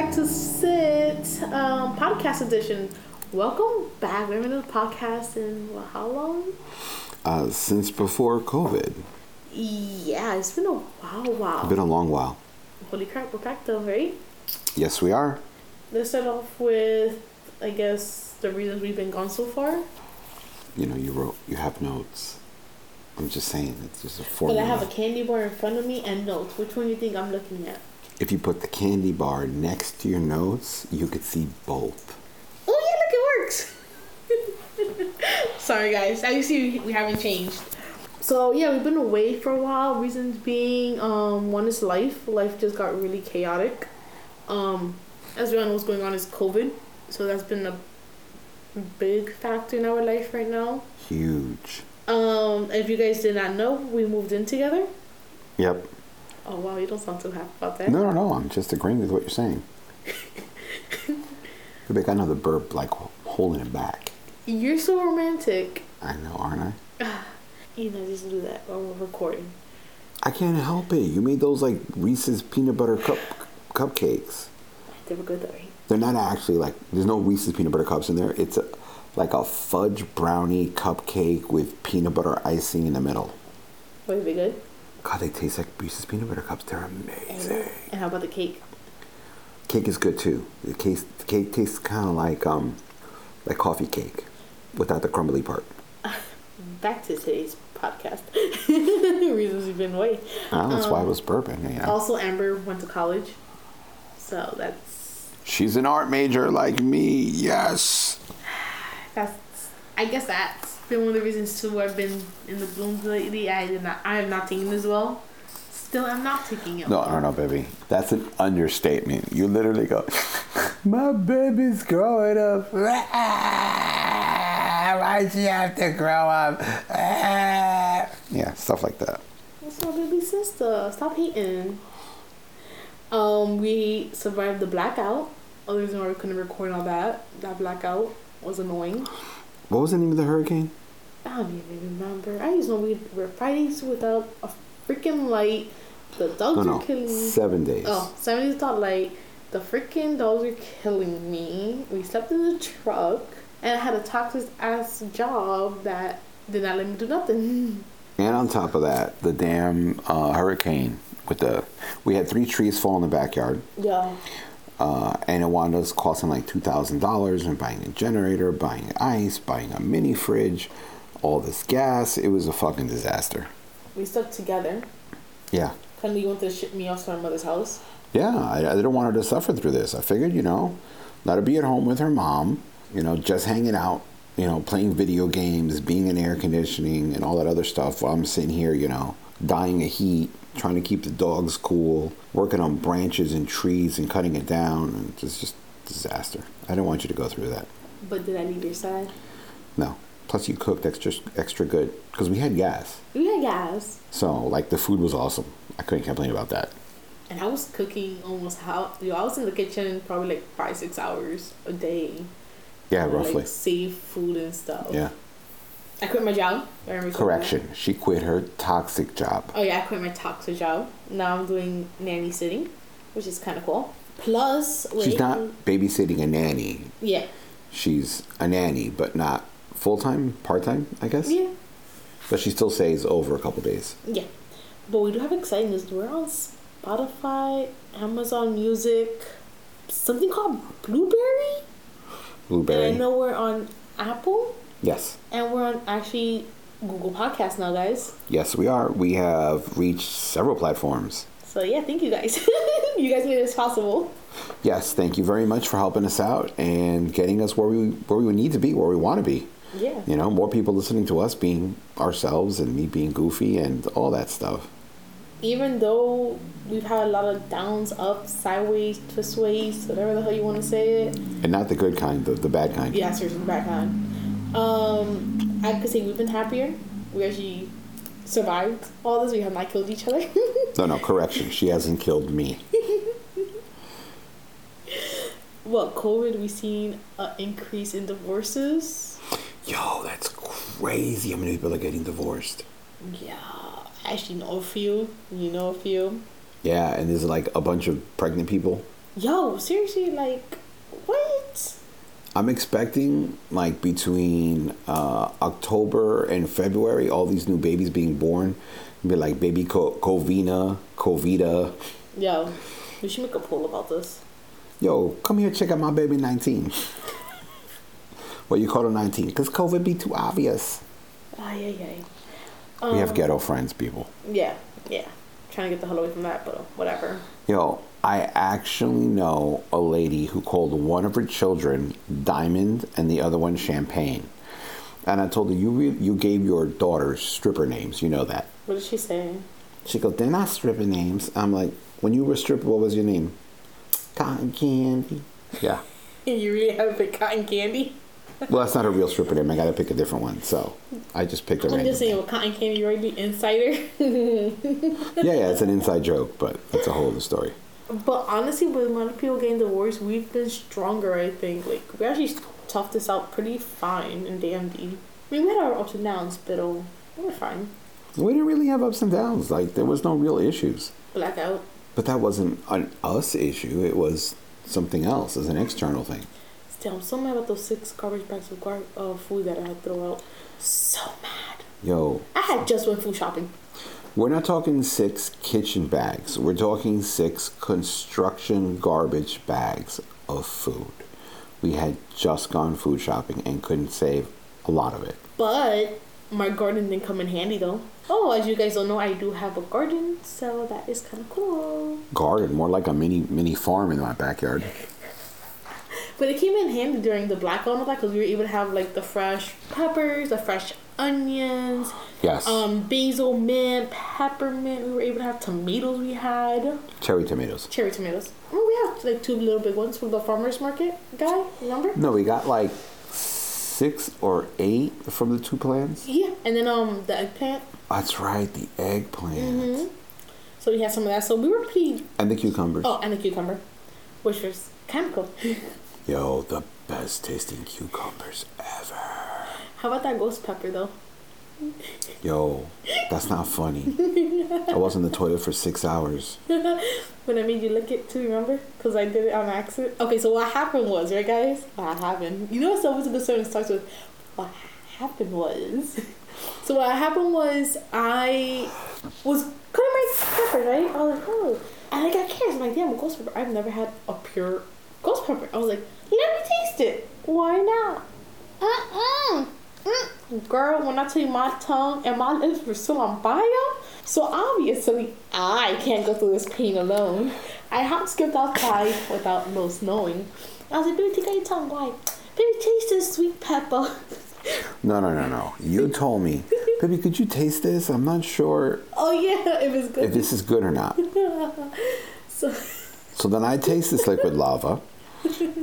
back to Sit Podcast Edition. Welcome back. We haven't done a podcast in how long? Since before COVID. Yeah, it's been a while. It's been a long while. Holy crap, we're back though, right? Yes, we are. Let's start off with, I guess, the reasons we've been gone so far. You know, you have notes. I'm just saying, it's just a formula. But I have a candy bar in front of me and notes. Which one do you think I'm looking at? If you put the candy bar next to your notes, you could see both. Oh, yeah, look, it works. Sorry, guys. As you see, we haven't changed. So, yeah, we've been away for a while. Reasons being, one is life. Life just got really chaotic. As we all know, what's going on is COVID. So that's been a big factor in our life right now. Huge. If you guys did not know, we moved in together. Yep. Oh, wow, you don't sound too happy about that. No, I'm just agreeing with what you're saying. Like, I know the burp, like, holding it back. You're so romantic. I know, aren't I? You know, just do that while we're recording. I can't help it. You made those, like, Reese's peanut butter cupcakes. They were good, though, right? They're not actually, like, there's no Reese's peanut butter cups in there. It's a fudge brownie cupcake with peanut butter icing in the middle. Would it be good? God, they taste like Reese's peanut butter cups. They're amazing. And how about the cake? Cake is good too. The cake tastes kind of like coffee cake, without the crumbly part. Back to today's podcast. Reasons we've been away. That's why I was burping. Yeah. Also, Amber went to college, so that's. She's an art major like me. Yes. I guess that's been one of the reasons too. I've been in the blooms lately. I am not taking as well. Still, I'm not taking it. No, I don't know, baby. That's an understatement. You literally go, my baby's growing up. Why'd she have to grow up? Yeah, stuff like that. That's my baby sister. Stop hating. We survived the blackout. Other reason why we couldn't record all that. That blackout was annoying. What was the name of the hurricane? I don't even remember. I just know we were fighting without a freaking light. The dogs were killing me. 7 days. Oh, 7 days without light. The freaking dogs were killing me. We slept in the truck. And I had a toxic ass job that did not let me do nothing. And on top of that, the damn hurricane. We had 3 trees fall in the backyard. Yeah. And it wound up costing like $2,000 and buying a generator, buying ice, buying a mini fridge, all this gas. It was a fucking disaster. We stuck together. Yeah. Kindly, you wanted to ship me off to my mother's house? Yeah, I didn't want her to suffer through this. I figured, let her be at home with her mom, just hanging out, playing video games, being in air conditioning and all that other stuff while I'm sitting here, dying of heat, trying to keep the dogs cool, working on branches and trees and cutting it down. And it's just disaster. I didn't want you to go through that. But did I leave your side? No. Plus you cooked extra good because we had gas. So, the food was awesome. I couldn't complain about that. And I was cooking almost I was in the kitchen probably 5-6 hours a day. Yeah, roughly. Save food and stuff. Yeah. I quit my job. Correction. She quit her toxic job. Oh, yeah. I quit my toxic job. Now I'm doing nanny sitting, which is kind of cool. Plus, she's not babysitting a nanny. Yeah. She's a nanny, but not full-time, part-time, I guess. Yeah. But she still stays over a couple days. Yeah. But we do have exciting news. We're on Spotify, Amazon Music, something called Blueberry. And I know we're on Apple. Yes. And we're on actually Google Podcast now, guys. Yes, we are. We have reached several platforms. So, yeah, thank you guys. You guys made this possible. Yes, thank you very much for helping us out and getting us where we need to be, where we want to be. Yeah. More people listening to us being ourselves and me being goofy and all that stuff. Even though we've had a lot of downs, ups, sideways, twistways, whatever the hell you want to say it. And not the good kind, the bad kind. Yeah, seriously, the bad kind. I could say we've been happier. We actually survived all this. We have not killed each other. No, correction. She hasn't killed me. What, COVID, we seen an increase in divorces? Yo, that's crazy. How many people are getting divorced? Yeah. I actually know a few. You know a few. Yeah, and there's a bunch of pregnant people. yo, seriously, like, what? I'm expecting, like, between October and February, all these new babies being born. Be like, baby Covina. Yo, we should make a poll about this. Yo, come here, check out my baby 19. Well, you call her 19 because COVID be too obvious. We have ghetto friends, people. Yeah. Trying to get the hell away from that, but whatever. Yo, I actually know a lady who called one of her children Diamond and the other one Champagne. And I told her, you gave your daughters stripper names. You know that. What did she say? She goes, they're not stripper names. I'm like, when you were stripped, what was your name? Cotton Candy. Yeah. You really had to pick Cotton Candy? Well, that's not a real stripper name. I got to pick a different one. So I just picked a random. I'm just saying, with Cotton Candy, you already be insider. yeah, it's an inside joke, but that's a whole other story. But honestly, with a lot of people getting divorced, we've been stronger, I think. Like, we actually toughed this out pretty fine in DMD. I mean, we had our ups and downs, but we were fine. We didn't really have ups and downs. Like, there was no real issues. Blackout. But that wasn't an us issue. It was something else. It was an external thing. Still, I'm so mad about those 6 garbage bags of food that I had to throw out. So mad. Yo. I had just went food shopping. We're not talking 6 kitchen bags. We're talking 6 construction garbage bags of food. We had just gone food shopping and couldn't save a lot of it. But my garden didn't come in handy, though. Oh, as you guys don't know, I do have a garden, so that is kind of cool. Garden? More like a mini farm in my backyard. But it came in handy during the blackout and all that, because we were able to have, like, the fresh peppers, the fresh onions. Yes. Basil, mint, peppermint. We were able to have tomatoes. We had cherry tomatoes. I mean, we have like 2 little big ones from the farmer's market guy, remember? No, we got like 6 or 8 from the 2 plants. Yeah, and then the eggplant. That's right, the eggplant. Mm-hmm. So we had some of that. So we were pretty. And the cucumbers. Oh, and the cucumber, which was kind of cool. Yo, the best tasting cucumbers ever. How about that ghost pepper, though? Yo, that's not funny. I was in the toilet for 6 hours. When I made you lick it too, remember? Because I did it on accident. Okay, so what happened was, right, guys? What happened? You know, it's always a good story that starts with, what happened was. So what happened was, I was cutting my pepper, right? I was like, oh. And I got carrots. I'm like, damn, a ghost pepper. I've never had a pure ghost pepper. I was like, let me taste it. Why not? Girl, when I tell you my tongue and my lips were still on fire, so obviously I can't go through this pain alone. I hop skipped outside without most knowing. I was like, baby, take out your tongue. Why? Baby, taste this sweet pepper. No. You told me, baby, could you taste this? I'm not sure. Oh, yeah, if it's good. If this is good or not. So then I taste this liquid lava.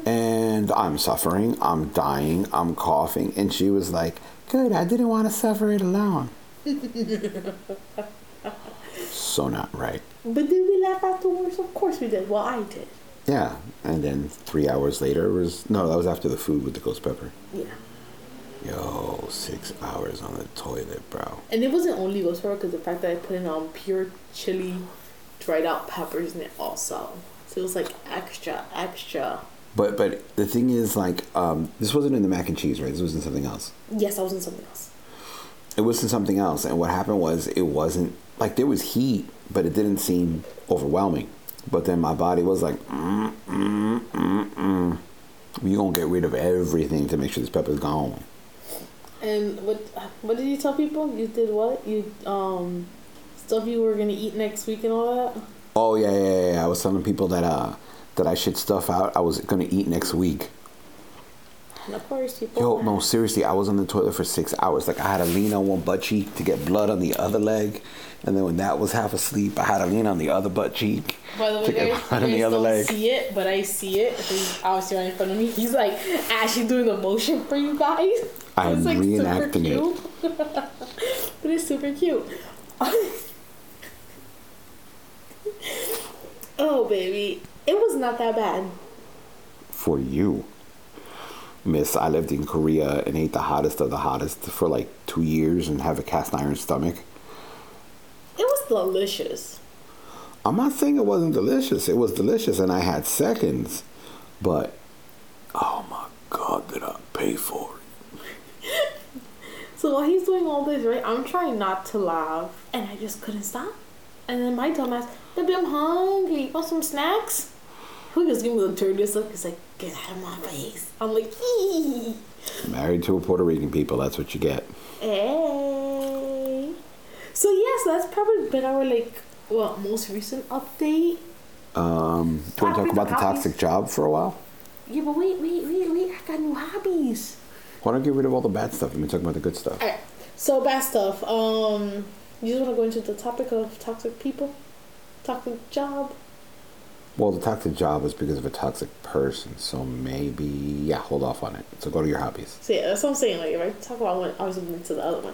And I'm suffering, I'm dying, I'm coughing. And she was like, good, I didn't want to suffer it alone. So not right. But did we laugh afterwards? Of course we did. Well, I did. Yeah. And then 3 hours later was... No, that was after the food with the ghost pepper. Yeah. Yo, 6 hours on the toilet, bro. And it wasn't only ghost pepper, because the fact that I put in pure chili, dried out peppers in it also. So it was like extra. But the thing is, like, this wasn't in the mac and cheese, right? This was in something else. Yes, I was in something else. It was in something else. And what happened was, it wasn't, like, there was heat, but it didn't seem overwhelming. But then my body was like, We're going to get rid of everything to make sure this pepper's gone. And what did you tell people? You did what? You stuff you were going to eat next week and all that? Oh, yeah. I was telling people that I should stuff out. I was going to eat next week. And of course, people... Yo, no, seriously. I was on the toilet for 6 hours. Like, I had to lean on one butt cheek to get blood on the other leg. And then when that was half asleep, I had to lean on the other butt cheek to get blood on the other leg. I don't see it, but I see it. He's obviously right in front of me. He's, like, actually doing the motion for you guys. I'm like reenacting it. But it's super cute. Oh, baby. It was not that bad. For you. Miss, I lived in Korea and ate the hottest of the hottest for like 2 years and have a cast iron stomach. It was delicious. I'm not saying it wasn't delicious. It was delicious, and I had seconds. But, oh my God, did I pay for it? So while he's doing all this, right, I'm trying not to laugh, and I just couldn't stop. And then my dumbass, baby, I'm hungry. Want some snacks? He just gave me the dirtiest look. He's like, get out of my face. I'm like, eee. Married to a Puerto Rican people, that's what you get. Hey. So, yes, yeah, so that's probably been our, like, well, most recent update. Do you want to talk about the toxic job for a while? Yeah, but wait. I got new hobbies. Why don't I get rid of all the bad stuff and we talk about the good stuff? All right. So, bad stuff. You just want to go into the topic of toxic people? Toxic job? Well, the toxic job is because of a toxic person, so maybe, yeah, hold off on it. So go to your hobbies. So yeah, that's what I'm saying. Like, if I talk about one, I was going to the other one.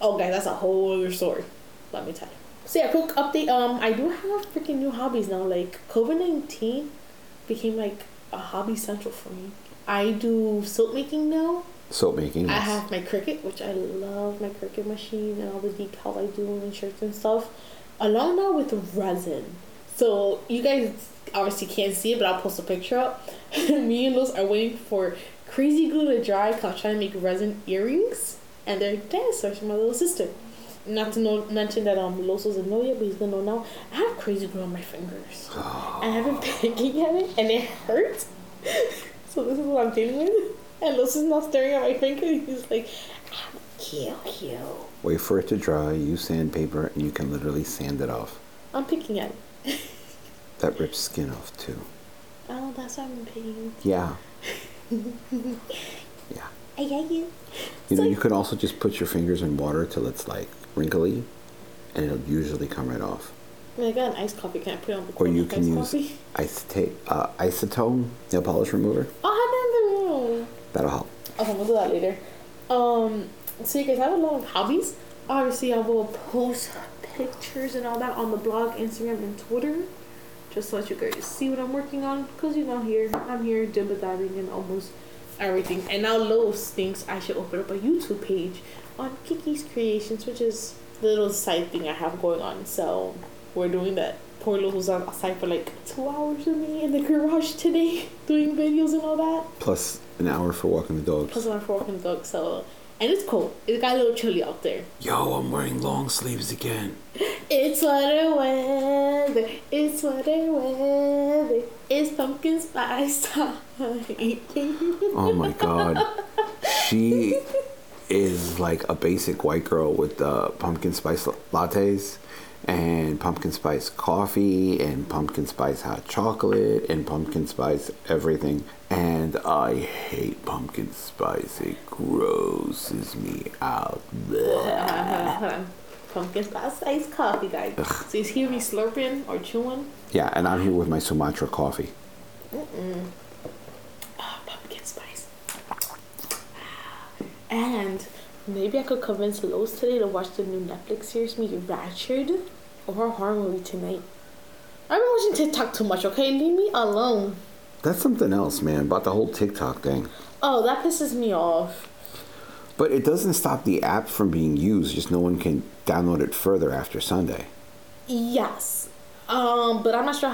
Oh, guys, that's a whole other story. Let me tell you. So yeah, quick update. I do have freaking new hobbies now. Like, COVID-19 became, like, a hobby central for me. I do soap making now. Soap making, yes. I have my Cricut, which I love my Cricut machine and all the decal I do and shirts and stuff. Along now with resin. So, you guys obviously can't see it, but I'll post a picture up. Me and Luz are waiting for crazy glue to dry because I'm trying to make resin earrings. And they're dinosaurs for my little sister. Not to mention that Luz doesn't know yet, but he's going to know now. I have crazy glue on my fingers. Oh. And I've been picking at it, and it hurts. So this is what I'm dealing with. And Luz is not staring at my finger. He's like, I'll kill you. Wait for it to dry, use sandpaper, and you can literally sand it off. I'm picking at it. That rips skin off too. Oh, that's what I'm paying. Yeah. Yeah. I get you. You know, you can also just put your fingers in water till it's like wrinkly, and it'll usually come right off. I mean, I got an iced coffee. Can I put it on the? Or you can use isotone nail polish remover. I'll have that in the room. That'll help. Okay, we'll do that later. So you guys have a lot of hobbies. Obviously, I will post pictures and all that on the blog, Instagram, and Twitter. Just to let you guys see what I'm working on. Because, you know, I'm here dibba-dabbing and almost everything. And now Lowe's thinks I should open up a YouTube page on Kiki's Creations, which is the little side thing I have going on. So, we're doing that. Poor Lowe's was on site for like 2 hours with me in the garage today doing videos and all that. Plus an hour for walking the dog. So, and it's cold. It got a little chilly out there. Yo, I'm wearing long sleeves again. It's water weather, it's water weather, it's pumpkin spice time. Oh my God. She is like a basic white girl with pumpkin spice lattes and pumpkin spice coffee and pumpkin spice hot chocolate and pumpkin spice everything. And I hate pumpkin spice. It grosses me out. Pumpkin spice iced coffee, guys. Ugh. So you hear me slurping or chewing? Yeah, and I'm here with my Sumatra coffee. Pumpkin spice. And maybe I could convince Lowe's today to watch the new Netflix series, Me Ratched, or a horror movie tonight. I've been watching TikTok too much, okay? Leave me alone. That's something else, man, about the whole TikTok thing. Oh, that pisses me off. But it doesn't stop the app from being used, just no one can download it further after Sunday. Yes. But I'm not sure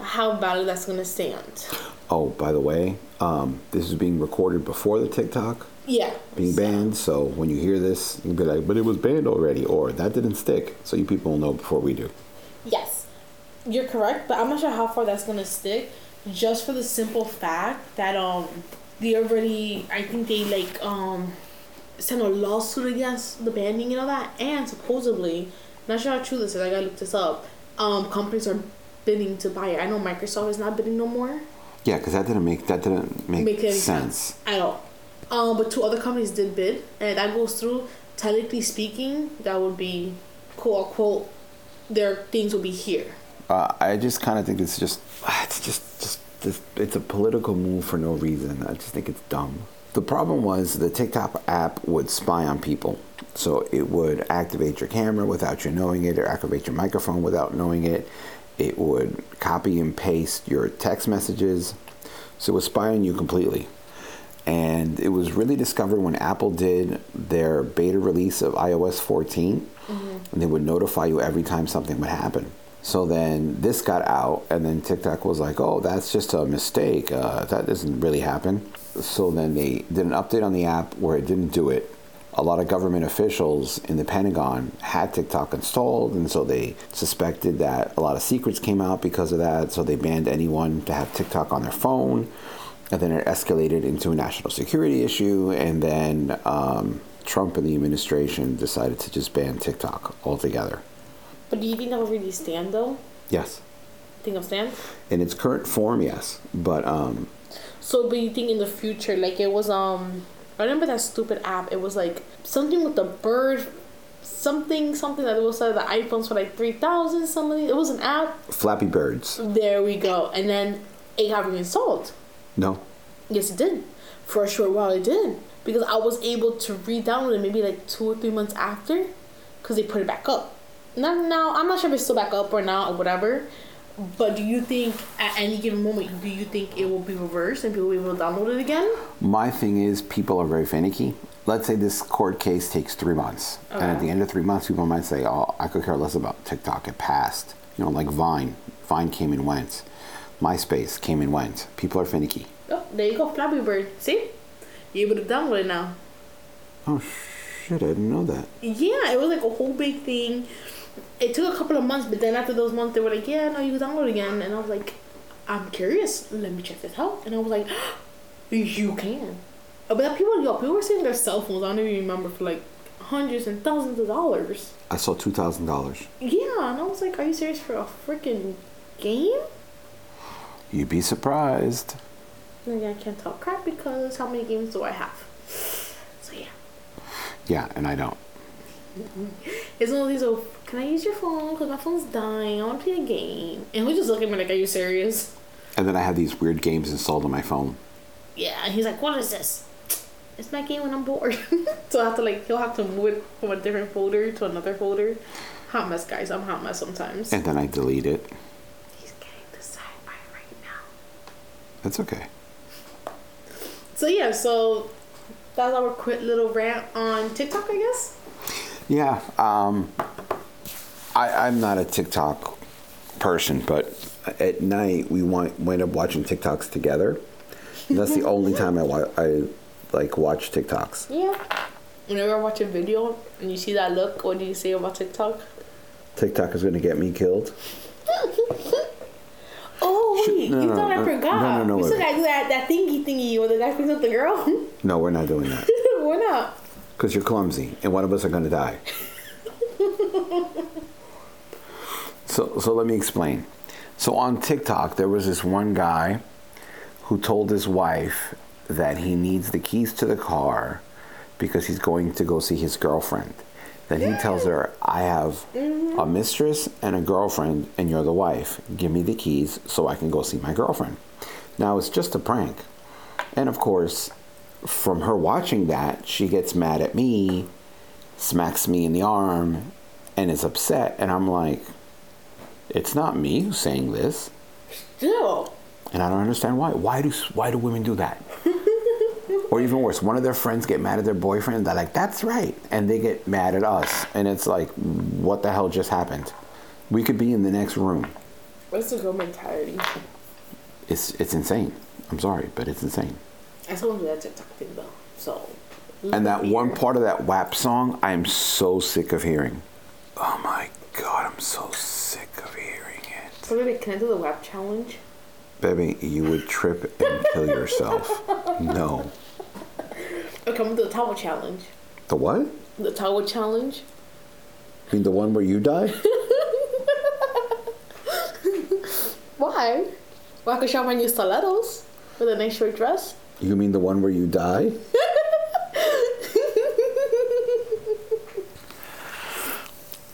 how badly that's going to stand. Oh, by the way, this is being recorded before the TikTok. Yeah. Being banned, so when you hear this, you'll be like, but it was banned already, or that didn't stick. So you people will know before we do. Yes. You're correct, but I'm not sure how far that's going to stick, just for the simple fact that, they already, I think they, like, sent a lawsuit against the banning and all that. And supposedly, not sure how true this is, I gotta look this up, companies are bidding to buy it. I know Microsoft is not bidding no more. Yeah, because that didn't make sense. At all. But two other companies did bid. And if that goes through, technically speaking, that would be, quote-unquote, their things would be here. I just kind of think it's a political move for no reason. I just think it's dumb. The problem was the TikTok app would spy on people. So it would activate your camera without you knowing it, or activate your microphone without knowing it. It would copy and paste your text messages. So it was spying you completely. And it was really discovered when Apple did their beta release of iOS 14. Mm-hmm. And they would notify you every time something would happen. So then this got out, and then TikTok was like, oh, that's just a mistake. That doesn't really happen. So then they did an update on the app where it didn't do it. A lot of government officials in the Pentagon had TikTok installed, and so they suspected that a lot of secrets came out because of that. So they banned anyone to have TikTok on their phone. And then it escalated into a national security issue. And then Trump and the administration decided to just ban TikTok altogether. But do you think that will really stand, though? Yes. Think it'll stand? In its current form, yes. But but you think in the future, like it was I remember that stupid app. It was like something with the bird, something that was like the iPhones for like 3,000 something. It was an app. Flappy Birds. There we go. And then it got reinstalled. No. Yes, it did. For a short while, it did, because I was able to re-download it maybe like 2 or 3 months after, because they put it back up. Now, I'm not sure if it's still back up or not or whatever, but do you think at any given moment, do you think it will be reversed and people will be able to download it again? My thing is, people are very finicky. Let's say this court case takes 3 months. Okay. And at the end of 3 months, people might say, oh, I could care less about TikTok. It passed. You know, like Vine. Vine came and went. MySpace came and went. People are finicky. Oh, there you go. Flappy Bird. See? You're able to download it now. Oh, shit. I didn't know that. Yeah, it was like a whole big thing. It took a couple of months, but then after those months, they were like, yeah, no, you can download again. And I was like, I'm curious. Let me check this out. And I was like, you can. But that people were selling their cell phones, I don't even remember, for like hundreds and thousands of dollars. I saw $2,000. Yeah, and I was like, are you serious for a freaking game? You'd be surprised. And I can't talk crap because how many games do I have? So, yeah. Yeah, and I don't. It's one of these, oh, can I use your phone? Because my phone's dying. I want to play a game. And we just look at me like, are you serious? And then I have these weird games installed on my phone. Yeah, and he's like, what is this? It's my game when I'm bored. So I have to, like, he'll have to move it from a different folder to another folder. Hot mess, guys. I'm hot mess sometimes. And then I delete it. He's getting the side eye right now. That's okay. So, yeah, so that's our quick little rant on TikTok, I guess. Yeah, I'm not a TikTok person, but at night we wind up watching TikToks together. And that's the only time I watch TikToks. Yeah. Whenever I watch a video and you see that look, what do you say about TikTok? TikTok is gonna get me killed. Oh wait, I forgot. No. We still gotta do that thingy where the guy picks up the girl. No, we're not doing that. Why not? Because you're clumsy, and one of us are going to die. So let me explain. So on TikTok, there was this one guy who told his wife that he needs the keys to the car because he's going to go see his girlfriend. Then he tells her, I have a mistress and a girlfriend, and you're the wife. Give me the keys so I can go see my girlfriend. Now, it's just a prank. And, of course, from her watching that, she gets mad at me, smacks me in the arm, and is upset. And I'm like, it's not me who's saying this. Still. And I don't understand why. Why do women do that? Or even worse, one of their friends get mad at their boyfriend. They're like, that's right. And they get mad at us. And it's like, what the hell just happened? We could be in the next room. What's the girl mentality? It's insane. I'm sorry, but it's insane. I still don't do that TikTok thing, though. So, and that one part of that WAP song, I am so sick of hearing. Oh, my God. I'm so sick of hearing it. So, baby, can I do the WAP challenge? Baby, you would trip and kill yourself. No. Okay, I'm going to do the towel challenge. The what? The towel challenge. You mean the one where you die? Why? Well, I could show my new stilettos with a nice short dress. You mean the one where you die?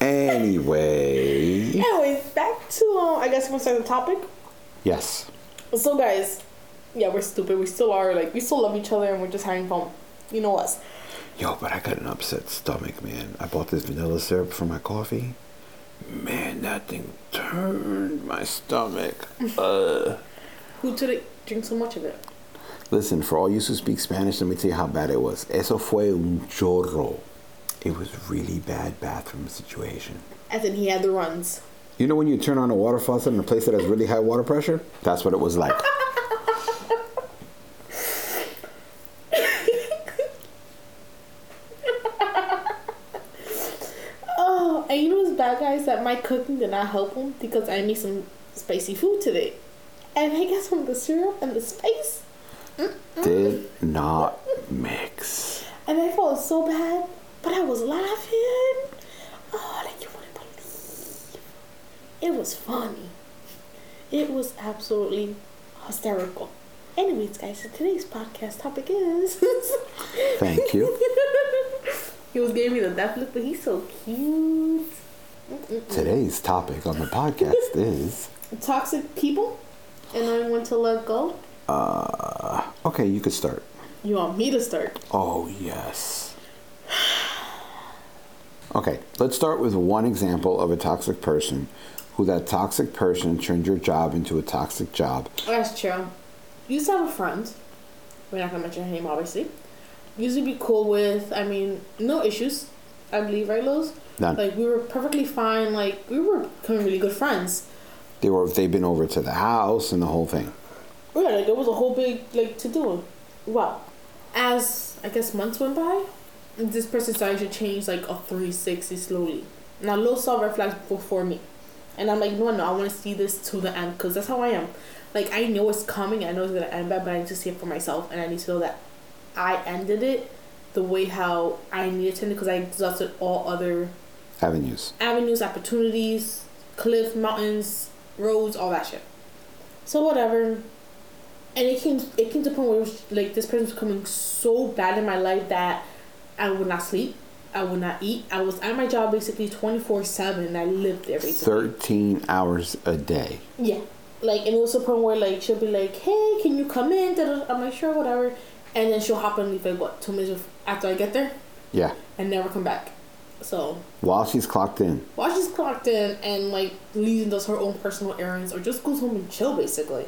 Anyways, back to, I guess we'll start the topic? Yes. So, guys, yeah, we're stupid. We still are. Like, we still love each other and we're just having fun. You know us. Yo, but I got an upset stomach, man. I bought this vanilla syrup for my coffee. Man, that thing turned my stomach. Who did drink so much of it? Listen, for all you who speak Spanish, let me tell you how bad it was. Eso fue un chorro. It was really bad bathroom situation. As in he had the runs. You know when you turn on a water faucet in a place that has really high water pressure? That's what it was like. Oh, and you know what's bad, guys? That my cooking did not help them because I made some spicy food today. And I guess from the syrup and the spice did not mix. And I felt so bad, but I was laughing. Oh, like you wouldn't believe. It was funny. It was absolutely hysterical. Anyways, guys, so today's podcast topic is... Thank you. He was giving me the death look, but he's so cute. Today's topic on the podcast is... Toxic people and I want to let go. Okay, you could start. You want me to start? Oh, yes. Okay, let's start with one example of a toxic person who that toxic person turned your job into a toxic job. That's true. You used to have a friend. We're not going to mention her name, obviously. Used to be cool with, I mean, no issues, I believe, right, Lowe's? None. Like, we were perfectly fine. Like, we were becoming really good friends. They've been over to the house and the whole thing. Yeah, like, it was a whole big, like, to-do. Well, as, I guess, months went by, this person started to change, like, a 360 slowly. Now, Low saw red flags before me. And I'm like, no, I want to see this to the end, because that's how I am. Like, I know it's coming, I know it's going to end bad, but I need to see it for myself, and I need to know that I ended it the way how I needed to, because I exhausted all other... Avenues, opportunities, cliffs, mountains, roads, all that shit. So, whatever... And it came to the point where it was, like, this person was coming so bad in my life that I would not sleep. I would not eat. I was at my job basically 24/7 and I lived there basically. 13 hours a day. Yeah. Like, and it was to the point where, like, she'll be like, hey, can you come in? I'm like, sure, whatever. And then she'll hop and leave, like, what, 2 minutes after I get there? Yeah. And never come back. So. While she's clocked in and, like, leaves and does her own personal errands or just goes home and chill basically.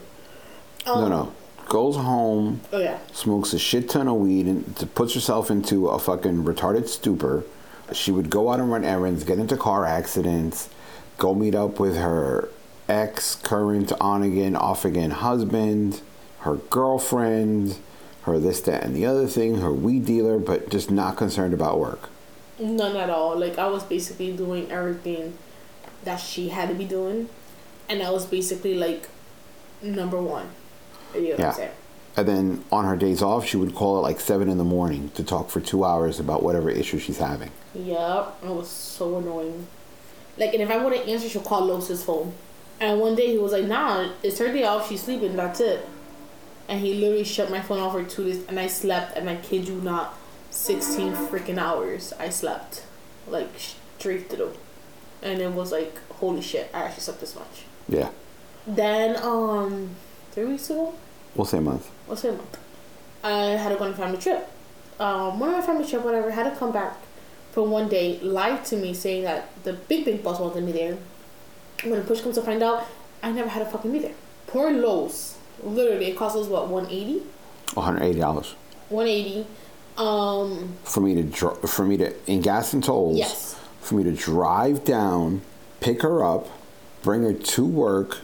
No. Goes home. Oh, yeah. Smokes a shit ton of weed and puts herself into a fucking retarded stupor. She would go out and run errands, get into car accidents, go meet up with her ex, current, on-again, off-again husband, her girlfriend, her this, that, and the other thing, her weed dealer, but just not concerned about work. None at all. Like, I was basically doing everything that she had to be doing. And I was basically, like, number one. You know what I'm saying? And then on her days off, she would call at like 7 in the morning to talk for 2 hours about whatever issue she's having. Yep. It was so annoying. Like, and if I wouldn't answer, she'll call Los's phone. And one day he was like, nah, it's her day off. She's sleeping. That's it. And he literally shut my phone off for 2 days. And I slept. And I kid you not, 16 freaking hours I slept. Like, straight through. And it was like, holy shit, I actually slept this much. Yeah. Then, 3 weeks ago? We'll say a month. I had to go on a family trip. Went on a family trip, whatever. Had to come back for one day. Lied to me saying that the big boss wanted me there. When the push comes to find out, I never had to fucking be there. Poor Lowe's. Literally, it cost us, what, $180? $180. $180. For me to, in gas and tolls. Yes. For me to drive down, pick her up, bring her to work.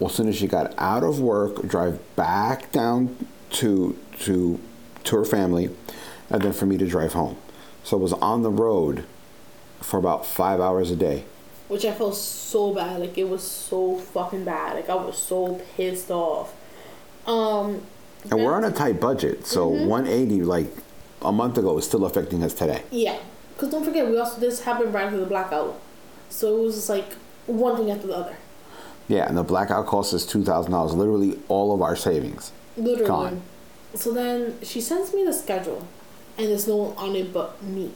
Well, as soon as she got out of work, drive back down to her family, and then for me to drive home. So I was on the road for about 5 hours a day. Which I felt so bad. Like, it was so fucking bad. Like, I was so pissed off. And we're on a tight budget, so mm-hmm. 180, like, a month ago is still affecting us today. Yeah. Because don't forget, this happened right after the blackout. So it was just, like, one thing after the other. Yeah, and the blackout cost us $2,000. Literally all of our savings. Literally. Gone. So then she sends me the schedule, and there's no one on it but me.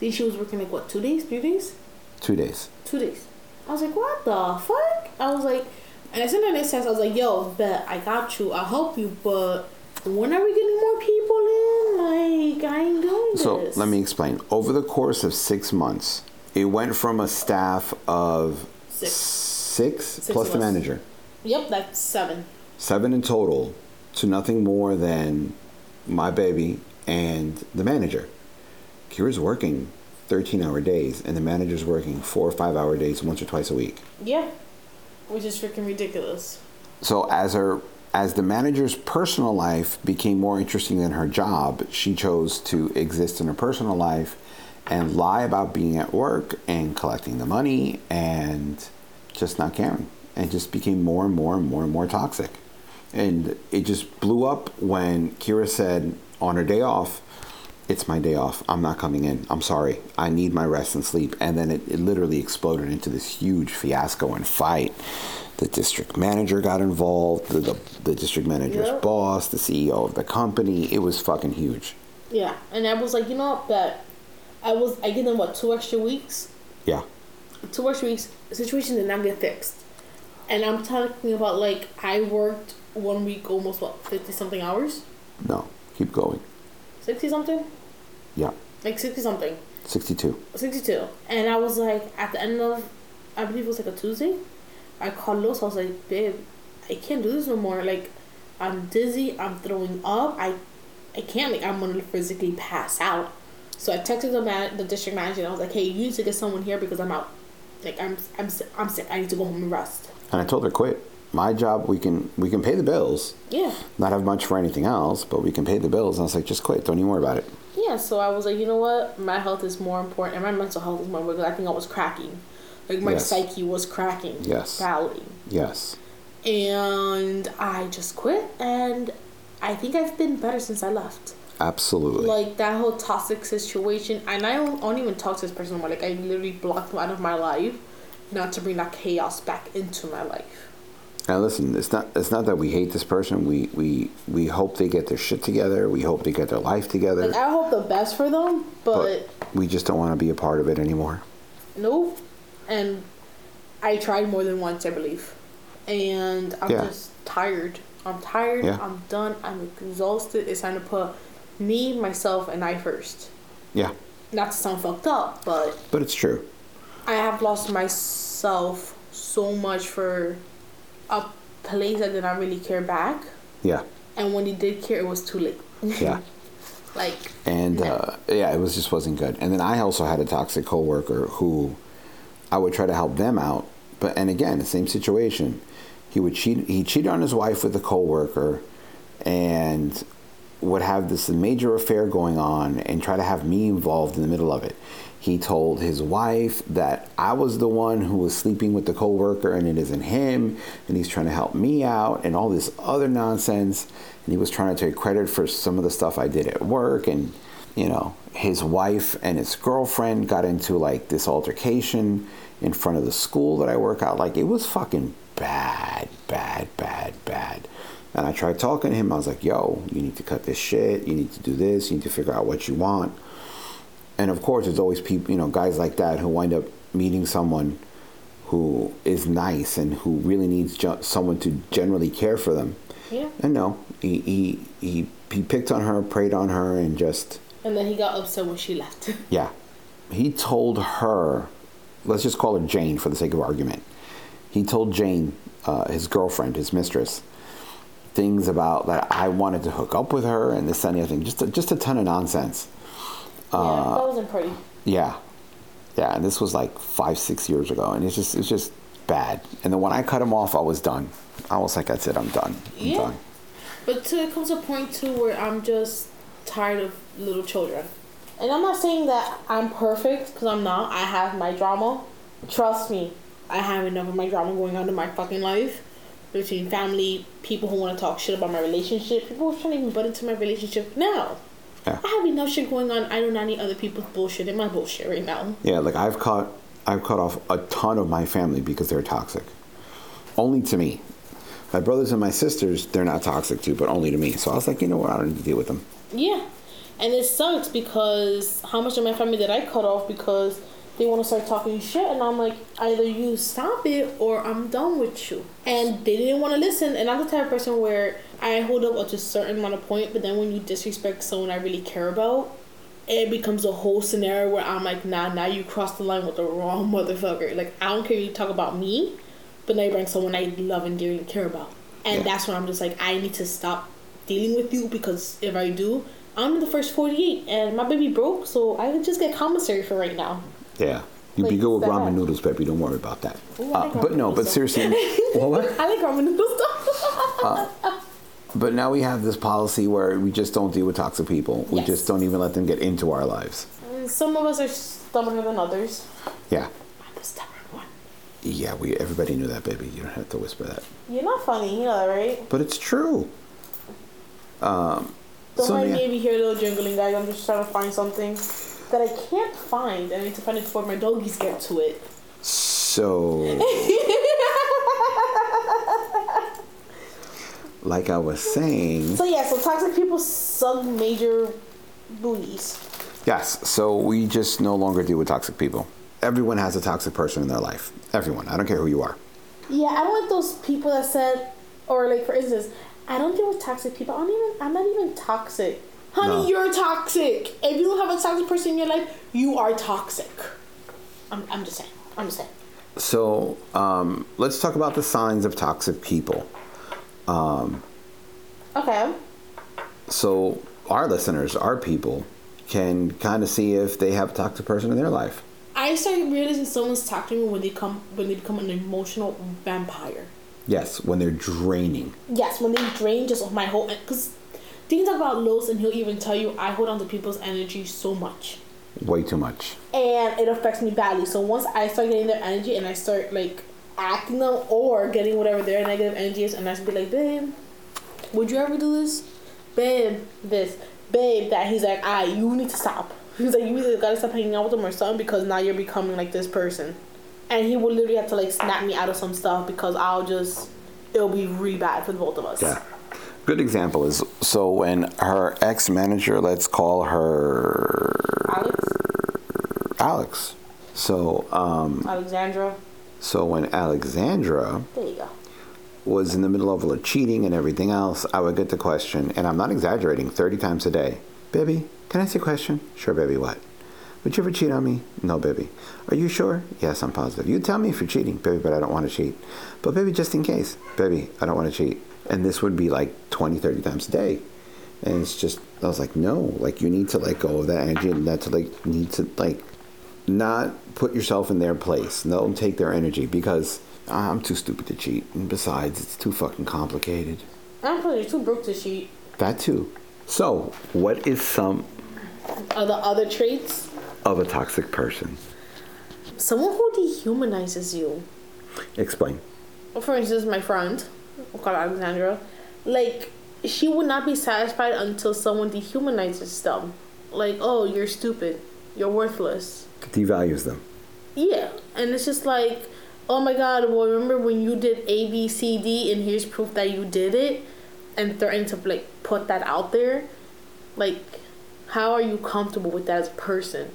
Then she was working like, what, 2 days, 3 days? 2 days. 2 days. I was like, what the fuck? I was like, and I sent her a text. I was like, yo, bet, I got you. I'll help you, but when are we getting more people in? Like, I ain't doing this. So let me explain. Over the course of 6 months, it went from a staff of... Six plus the manager. Yep, that's seven. Seven in total to nothing more than my baby and the manager. Kira's working 13-hour days, and the manager's working 4 or 5-hour days once or twice a week. Yeah, Which is freaking ridiculous. So as the manager's personal life became more interesting than her job, she chose to exist in her personal life and lie about being at work and collecting the money and just not caring. And just became more and more toxic. And it just blew up when Kira said on her day off, "It's my day off. I'm not coming in. I'm sorry. I need my rest and sleep." And then it literally exploded into this huge fiasco and fight. The district manager got involved, the district manager's boss, the CEO of the company. It was fucking huge. Yeah. And I was like, you know what, but I gave them, 2 extra weeks? Yeah. 2 extra weeks. The situation did not get fixed. And I'm talking about, I worked 1 week almost, 50-something hours? No. Keep going. 60-something? Yeah. 60-something. 62. 62. And I was, at the end of, I believe it was, a Tuesday, I called Los. I was like, "Babe, I can't do this no more. I'm dizzy. I'm throwing up. I can't. I'm going to physically pass out." So I texted the district manager, and I was like, "Hey, you need to get someone here because I'm out. I'm sick. I need to go home and rest." And I told her, "Quit. My job, we can pay the bills. Yeah. Not have much for anything else, but we can pay the bills." And I was like, "Just quit. Don't even worry about it." Yeah, so I was like, you know what? My health is more important, and my mental health is more important. I think I was cracking. My psyche was cracking. Yes. Battling. Yes. And I just quit, and I think I've been better since I left. Absolutely. That whole toxic situation, and I don't even talk to this person anymore. I literally blocked them out of my life, not to bring that chaos back into my life. Now listen, it's not that we hate this person. We hope they get their shit together. We hope they get their life together. I hope the best for them, but we just don't want to be a part of it anymore. Nope. And I tried more than once, I believe. And I'm just tired. I'm tired. Yeah. I'm done. I'm exhausted. It's time to put me, myself, and I first. Yeah. Not to sound fucked up, but it's true. I have lost myself so much for a place I did not really care back. Yeah. And when he did care, it was too late. Yeah. It wasn't good. And then I also had a toxic coworker who I would try to help them out, but again, the same situation. He would cheat. He cheated on his wife with a coworker, and would have this major affair going on, and try to have me involved in the middle of it. He told his wife that I was the one who was sleeping with the coworker, and it isn't him, and he's trying to help me out, and all this other nonsense. And he was trying to take credit for some of the stuff I did at work, and his wife and his girlfriend got into this altercation in front of the school that I work at. It was fucking bad. And I tried talking to him. I was like, "Yo, you need to cut this shit. You need to do this. You need to figure out what you want." And of course, there's always people, guys like that who wind up meeting someone who is nice and who really needs someone to generally care for them. Yeah. And no, he picked on her, preyed on her, and just. And then he got upset when she left. Yeah. He told her, let's just call her Jane for the sake of argument. He told Jane, his girlfriend, his mistress, things about that I wanted to hook up with her and this and the other thing. Just a ton of nonsense. Yeah, that wasn't pretty. Yeah. Yeah, and this was 5-6 years ago, and it's just bad. And then when I cut him off, I was done. I was like, that's it, I'm done. I'm done. But it comes to a point, too, where I'm just tired of little children. And I'm not saying that I'm perfect, because I'm not. I have my drama. Trust me, I have enough of my drama going on in my fucking life. Between family, people who want to talk shit about my relationship, people who are trying to even butt into my relationship now. Yeah. I have enough shit going on. I do not need other people's bullshit in my bullshit right now. Yeah, I've cut off a ton of my family because they're toxic. Only to me. My brothers and my sisters, they're not toxic too, but only to me. So I was like, you know what? I don't need to deal with them. Yeah. And it sucks because how much of my family did I cut off because they want to start talking shit, and I'm like, either you stop it or I'm done with you. And they didn't want to listen, and I'm the type of person where I hold up to a certain amount of point, but then when you disrespect someone I really care about, it becomes a whole scenario where I'm like, nah, now you crossed the line with the wrong motherfucker. I don't care if you talk about me, but now you bring someone I love and dearly care about. And that's when I'm just like, I need to stop dealing with you, because if I do, I'm in the first 48, and my baby broke, so I can just get commissary for right now. Yeah. You'd be good with ramen noodles, Peppy. Don't worry about that. But seriously. What? I like ramen noodles. But now we have this policy where we just don't deal with toxic people. We just don't even let them get into our lives. Some of us are stubborner than others. Yeah. I'm the stubborn one. Yeah, everybody knew that, baby. You don't have to whisper that. You're not funny. You know that, right? But it's true. Don't mind me if you hear a little jingling, guys. I'm just trying to find something that I can't find. I need to find it before my doggies get to it. So... like I was saying... So toxic people suck major booties. Yes, so we just no longer deal with toxic people. Everyone has a toxic person in their life. Everyone. I don't care who you are. Yeah, I don't like those people that said... Or, like, for instance, I don't deal with toxic people. I'm not even toxic. Honey, you're toxic. If you don't have a toxic person in your life, you are toxic. I'm just saying. So, let's talk about the signs of toxic people. Okay. So our listeners, our people, can kind of see if they have a toxic person in their life. I started realizing someone's toxic when they become an emotional vampire. Yes, when they're draining. Yes, when they drain just my whole... Because things about Lowe's, and he'll even tell you, I hold on to people's energy so much. Way too much. And it affects me badly. So once I start getting their energy and I start, like... acting them or getting whatever their negative energy is, and I should be like, babe, would you ever do this? Babe, this. Babe, that. He's like, you need to stop. He's like, you either gotta stop hanging out with them or something, because now you're becoming like this person. And he will literally have to like snap me out of some stuff because it'll be really bad for the both of us. Yeah. Good example is so when her ex manager, let's call her Alex. So Alexandra. So when Alexandra was in the middle of cheating and everything else, I would get the question, and I'm not exaggerating, 30 times a day. Baby, can I ask you a question? Sure, baby, what? Would you ever cheat on me? No, baby. Are you sure? Yes, I'm positive. You tell me if you're cheating. Baby, but I don't want to cheat. But baby, just in case. Baby, I don't want to cheat. And this would be like 20, 30 times a day. And it's just, I was like, no, like you need to let go of that energy and not put yourself in their place. Don't take their energy because I'm too stupid to cheat. And besides, it's too fucking complicated. I'm probably too broke to cheat. That too. So, what is some... Are the other traits? Of a toxic person. Someone who dehumanizes you. Explain. For instance, my friend, we'll call her Alexandra, like, she would not be satisfied until someone dehumanizes them. Like, oh, you're stupid. You're worthless. Devalues them. Yeah. And it's just like, oh my God, well, remember when you did A, B, C, D, and here's proof that you did it, and threatened to, like, put that out there? Like, how are you comfortable with that as a person?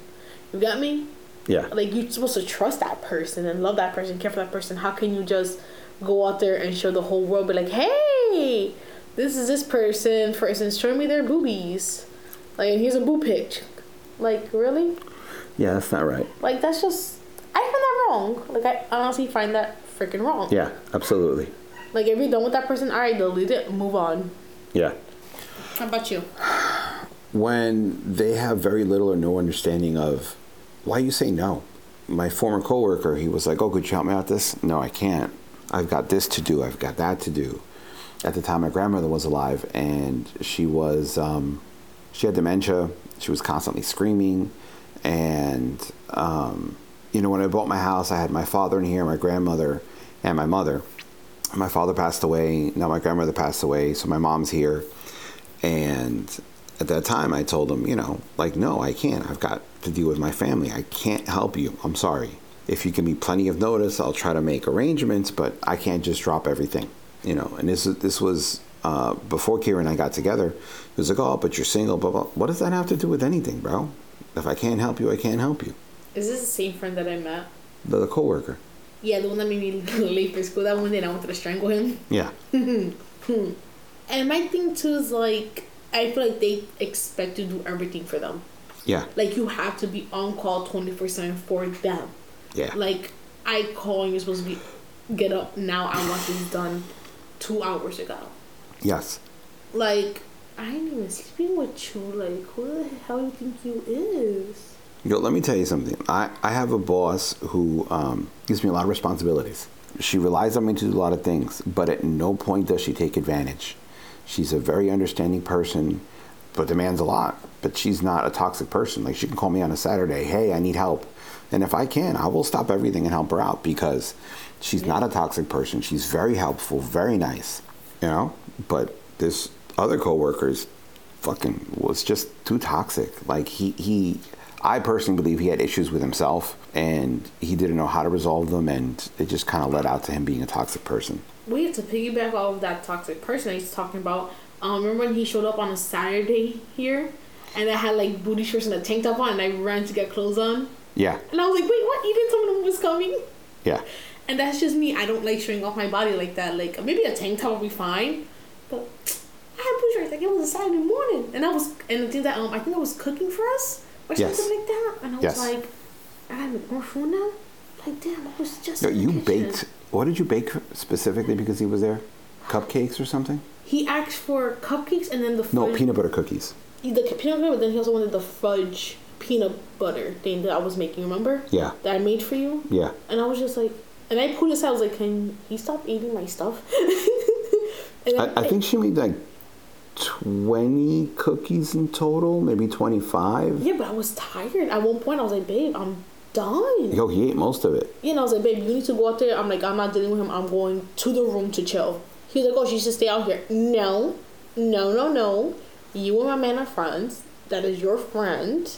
You got me? Yeah. Like, you're supposed to trust that person and love that person, care for that person. How can you just go out there and show the whole world, be like, hey, this is this person, for instance, show me their boobies. Like, and here's a boob pic. Like, really? Yeah, that's not right. Like, that's just... I find that wrong. Like, I honestly find that freaking wrong. Yeah, absolutely. Like, if you're done with that person, all right, delete it, move on. Yeah. How about you? When they have very little or no understanding of why you say no. My former coworker, he was like, oh, could you help me out with this? No, I can't. I've got this to do. I've got that to do. At the time, my grandmother was alive, and she was... she had dementia. She was constantly screaming. And, when I bought my house, I had my father in here, my grandmother, and my mother. My father passed away. Now my grandmother passed away. So my mom's here. And at that time, I told him, no, I can't. I've got to deal with my family. I can't help you. I'm sorry. If you give me plenty of notice, I'll try to make arrangements, but I can't just drop everything, And this was... before Kira and I got together, it was like, oh, but you're single, blah, blah. What does that have to do with anything, bro? If I can't help you, I can't help you. Is this the same friend that I met? The co-worker. Yeah, the one that made me late for school. That one day I wanted to strangle him. Yeah. And my thing, too, is like, I feel like they expect to do everything for them. Yeah. Like, you have to be on call 24/7 for them. Yeah. Like, I call and you're supposed to be, get up now, I want this done 2 hours ago. Yes. Like, I ain't even sleeping with you. Like, who the hell do you think you is? Yo, let me tell you something. I have a boss who gives me a lot of responsibilities. She relies on me to do a lot of things, but at no point does she take advantage. She's a very understanding person, but demands a lot. But she's not a toxic person. Like, she can call me on a Saturday, hey, I need help. And if I can, I will stop everything and help her out because she's not a toxic person. She's very helpful, very nice, you know? But this other coworker's fucking was just too toxic. Like, I personally believe he had issues with himself and he didn't know how to resolve them, and it just kind of led out to him being a toxic person. We have to piggyback off that toxic person he's talking about. Remember when he showed up on a Saturday here and I had like booty shorts and a tank top on and I ran to get clothes on? Yeah. And I was like, wait, what? You didn't tell me no one was coming? Yeah. And that's just me. I don't like showing off my body like that. Like, maybe a tank top would be fine, but I had booty shorts. Like, it was a Saturday morning. And the thing that, I think I was cooking for us. Or yes. Something like that. And I was like, I have an orphan now? Like, damn, I was just... You baked... What did you bake specifically because he was there? Cupcakes or something? He asked for cupcakes and then the fudge... No, peanut butter cookies. The peanut butter, but then he also wanted the fudge peanut butter thing that I was making, remember? Yeah. That I made for you? Yeah. And I was just like... And I pulled this out, I was like, can you stop eating my stuff? And I think she made like... 20 cookies in total, maybe 25. Yeah, but I was tired. At one point, I was like, babe, I'm done. Yo, he ate most of it. Yeah, and I was like, babe, you need to go out there. I'm like, I'm not dealing with him. I'm going to the room to chill. He was like, oh, she should stay out here. No. You and my man are friends. That is your friend.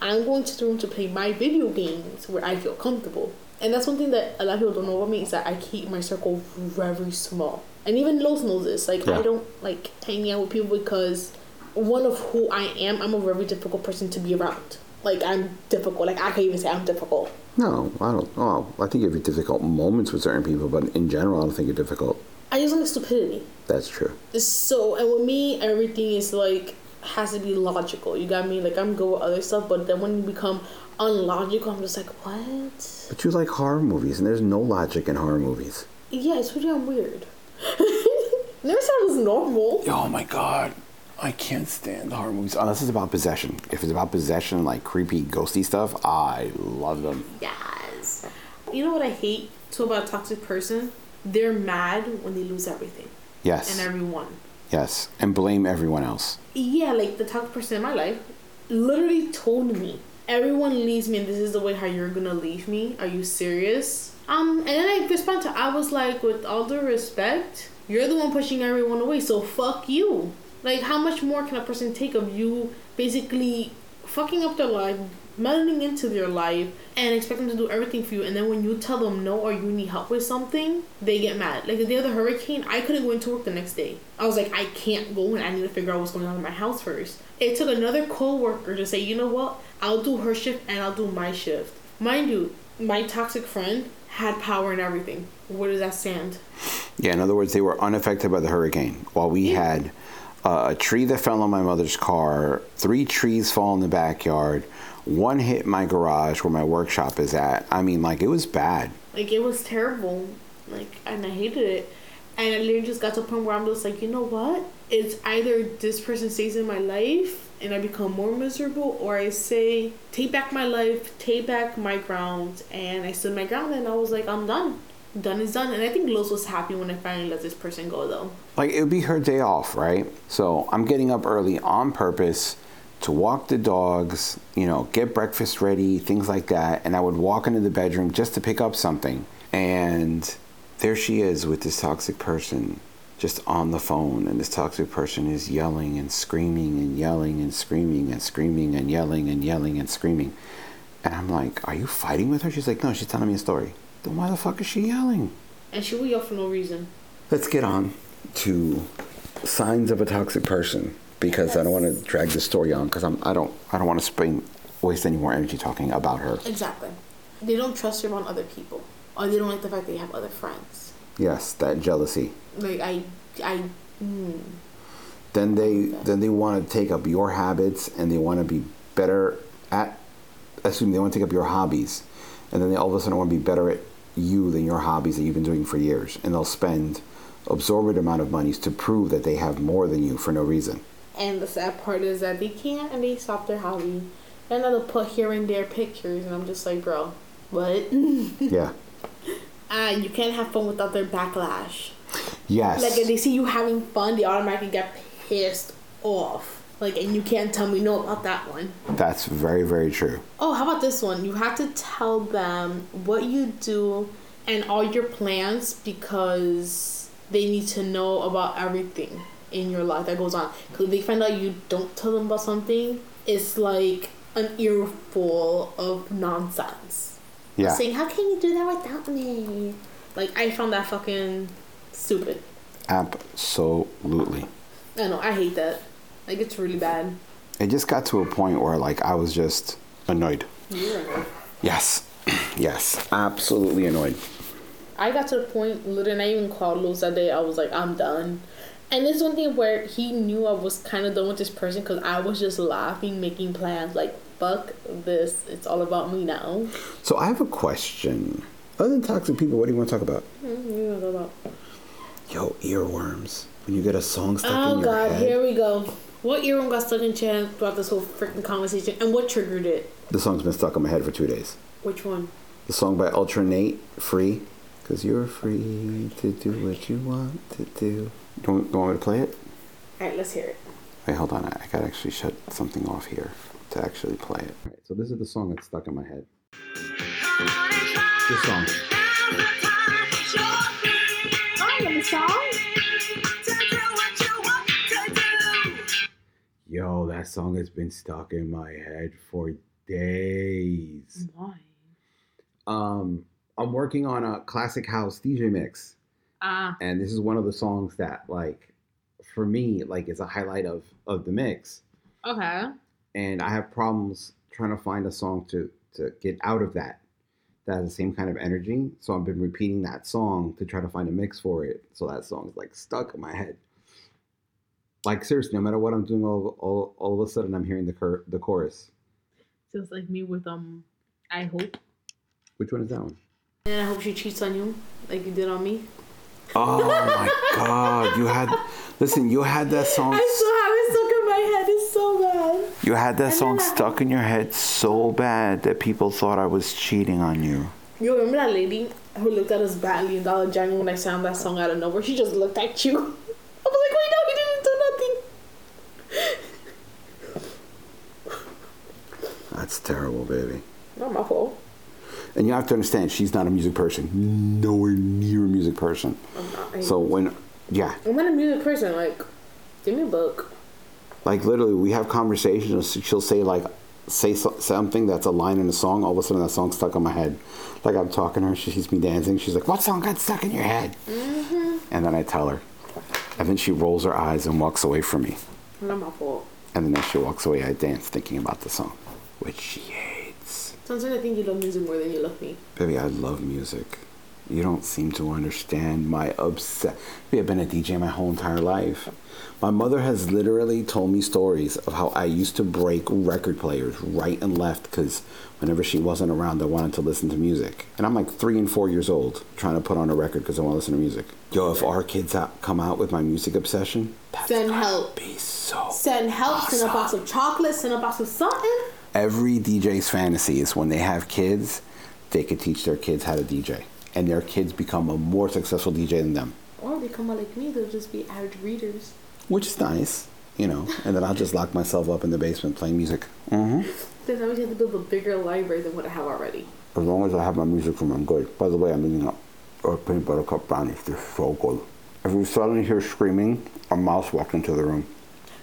I'm going to the room to play my video games where I feel comfortable. And that's one thing that a lot of people don't know about me is that I keep my circle very small. And even Loth knows this. Like, yeah. I don't, like, hang out with people because, one, of who I am, I'm a very difficult person to be around. Like, I'm difficult. Like, I can't even say I'm difficult. No, I don't. Oh, I think you have difficult moments with certain people, but in general, I don't think you're difficult. I just like stupidity. That's true. So, and with me, everything is, like, has to be logical. You got me? Like, I'm good with other stuff, but then when you become unlogical, I'm just like, what? But you like horror movies, and there's no logic in horror movies. Yeah, it's pretty weird. Never said it was normal. Oh my god, I can't stand horror movies unless it's about possession. If it's about possession, like creepy ghosty stuff, I love them. Yes. You know what I hate too about a toxic person? They're mad when they lose everything. Yes. And everyone. Yes. And blame everyone else. Yeah, like the toxic person in my life literally told me, everyone leaves me and this is the way how you're gonna leave me. Are you serious? And then I responded to, I was like, with all due respect, you're the one pushing everyone away, so fuck you. Like, how much more can a person take of you basically fucking up their life, meddling into their life, and expect them to do everything for you, and then when you tell them no or you need help with something, they get mad. Like, the day of the hurricane, I couldn't go into work the next day. I was like, I can't go, and I need to figure out what's going on in my house first. It took another co-worker to say, you know what, I'll do her shift and I'll do my shift. Mind you, my toxic friend had power and everything. Where does that stand? Yeah, in other words, they were unaffected by the hurricane. While we had a tree that fell on my mother's car, 3 trees fall in the backyard, 1 hit my garage where my workshop is at. I mean, like, it was bad. Like, it was terrible. Like, and I hated it. And I literally just got to a point where I'm just like, you know what? It's either this person stays in my life and I become more miserable, or I say, take back my life, take back my ground. And I stood my ground and I was like, I'm done. Done is done. And I think Los was happy when I finally let this person go, though. Like, it would be her day off, right? So I'm getting up early on purpose to walk the dogs, you know, get breakfast ready, things like that. And I would walk into the bedroom just to pick up something. And there she is with this toxic person just on the phone. And this toxic person is yelling and screaming and yelling and screaming and screaming and yelling and yelling and screaming. And I'm like, are you fighting with her? She's like, no, she's telling me a story. Then why the fuck is she yelling? And she will yell for no reason. Let's get on to signs of a toxic person, because I don't want to drag this story on, because I don't want to waste any more energy talking about her. Exactly. They don't trust you around other people, or they don't like the fact that you have other friends. Yes, that jealousy. Like Then they want to take up your habits, and they want to be better at. Assume they want to take up your hobbies. And then they all of a sudden want to be better at you than your hobbies that you've been doing for years. And they'll spend absorbent amount of monies to prove that they have more than you for no reason. And the sad part is that they can't and they stop their hobby. And then they'll put here and there pictures, and I'm just like, bro, what? Yeah. You can't have fun without their backlash. Yes. Like, if they see you having fun, they automatically get pissed off. Like, and you can't tell me no about that one. That's very, very true. Oh, how about this one? You have to tell them what you do and all your plans because they need to know about everything in your life that goes on. Because if they find out you don't tell them about something, it's like an earful of nonsense. Yeah. Saying, how can you do that without me? Like, I found that fucking stupid. Absolutely. I know, I hate that. Like, it's really bad. It just got to a point where, like, I was just annoyed. You were annoyed. Yes. Yes. Absolutely annoyed. I got to the point, literally, and I even called Luz that day. I was like, I'm done. And there's one thing where he knew I was kind of done with this person because I was just laughing, making plans. Like, fuck this. It's all about me now. So I have a question. Other than toxic people, what do you want to talk about? Yo, earworms. When you get a song stuck in your head. Oh, God. Here we go. What earworm got stuck in Chan throughout this whole freaking conversation, and what triggered it? The song's been stuck in my head for 2 days. Which one? The song by Ultra Nate, Free. Because you're free to do what you want to do. Don't want me to play it? All right, let's hear it. Wait, hold on. I got to actually shut something off here to actually play it. All right, so this is the song that's stuck in my head. This song. I love the song. Yo, that song has been stuck in my head for days. Why? I'm working on a classic house DJ mix. And this is one of the songs that, like, for me, like, is a highlight of the mix. Okay. And I have problems trying to find a song to get out of that. That has the same kind of energy. So I've been repeating that song to try to find a mix for it. So that song is, like, stuck in my head. Like, seriously, no matter what I'm doing, all of a sudden I'm hearing the chorus. Sounds like me with I Hope. Which one is that one? And I hope she cheats on you, like you did on me. Oh my God! You had that song. I still have it stuck in my head. It's so bad. You had that song stuck in your head so bad that people thought I was cheating on you. You remember that lady who looked at us badly in Dollar General when I sang that song out of nowhere? She just looked at you. That's terrible, baby. Not my fault. And you have to understand, she's not a music person. Nowhere near a music person. I'm not. So I'm not a music person. Like, give me a book. Like, literally, we have conversations. She'll say, like, something that's a line in a song. All of a sudden, that song's stuck in my head. Like, I'm talking to her. She sees me dancing. She's like, what song got stuck in your head? Mm-hmm. And then I tell her. And then she rolls her eyes and walks away from me. Not my fault. And then as she walks away, I dance thinking about the song. Which she hates. Sometimes I think you love music more than you love me. Baby, I love music. You don't seem to understand my obsession. I've been a DJ my whole entire life. My mother has literally told me stories of how I used to break record players right and left because whenever she wasn't around, I wanted to listen to music. And I'm like 3 and 4 years old trying to put on a record because I want to listen to music. Yo, if our kids come out with my music obsession, that's going to be so Send help, awesome. Send a box of chocolate, send a box of something. Every DJ's fantasy is when they have kids, they could teach their kids how to DJ. And their kids become a more successful DJ than them. Or become like me, they'll just be avid readers. Which is nice, you know. And then I'll just lock myself up in the basement playing music. Mm-hmm. Because I always have to build a bigger library than what I have already. As long as I have my music room, I'm good. By the way, I'm eating a peanut butter cup brownies. They're so good. If you suddenly hear screaming, a mouse walked into the room.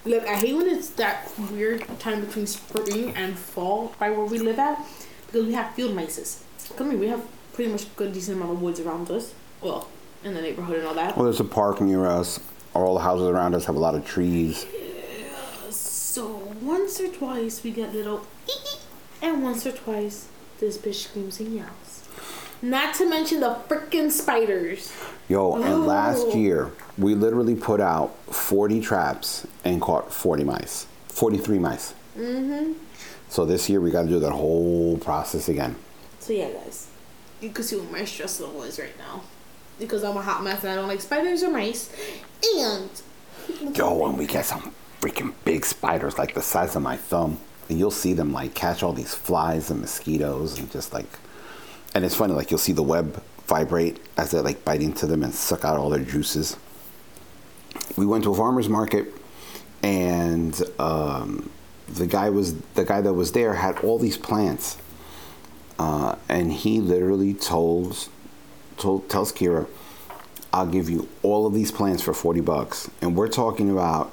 Look, I hate when it's that weird time between spring and fall by where we live at because we have field mice. Come here, we have pretty much a good, decent amount of woods around us. Well, in the neighborhood and all that. Well, there's a park near us. All the houses around us have a lot of trees. Yeah, so once or twice we get little ee-ee, and once or twice this bitch screams and yells. Not to mention the freaking spiders. Yo, and last year, we literally put out 40 traps and caught 40 mice. 43 mice. Mm-hmm. So this year, we got to do that whole process again. So yeah, guys. You can see what my stress level is right now. Because I'm a hot mess and I don't like spiders or mice. And... Yo, when we get some freaking big spiders like the size of my thumb. you'll see them like catch all these flies and mosquitoes and just like, and it's funny, like you'll see the web vibrate as they like bite into them and suck out all their juices. We went to a farmer's market, and the guy that was there had all these plants, and he literally tells Kira, I'll give you all of these plants for $40. And we're talking about,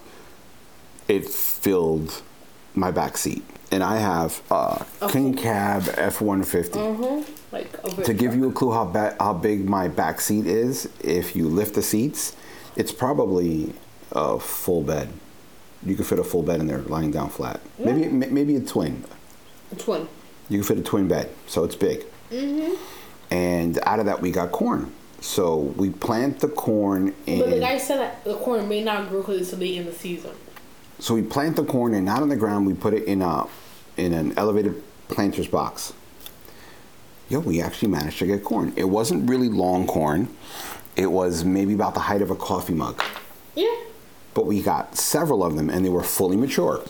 it filled my back seat. And I have King Cab F-150. Mm-hmm. To give you a clue how big my back seat is, if you lift the seats, it's probably a full bed. You can fit a full bed in there, lying down flat. Yeah. Maybe a twin. A twin. You can fit a twin bed, so it's big. Mm-hmm. And out of that, we got corn. So we plant the corn. But the guy said that the corn may not grow because it's so late in the season. So we plant the corn, and not on the ground. We put it in an elevated planter's box. Yo, we actually managed to get corn. It wasn't really long corn. It was maybe about the height of a coffee mug. Yeah. But we got several of them, and they were fully mature.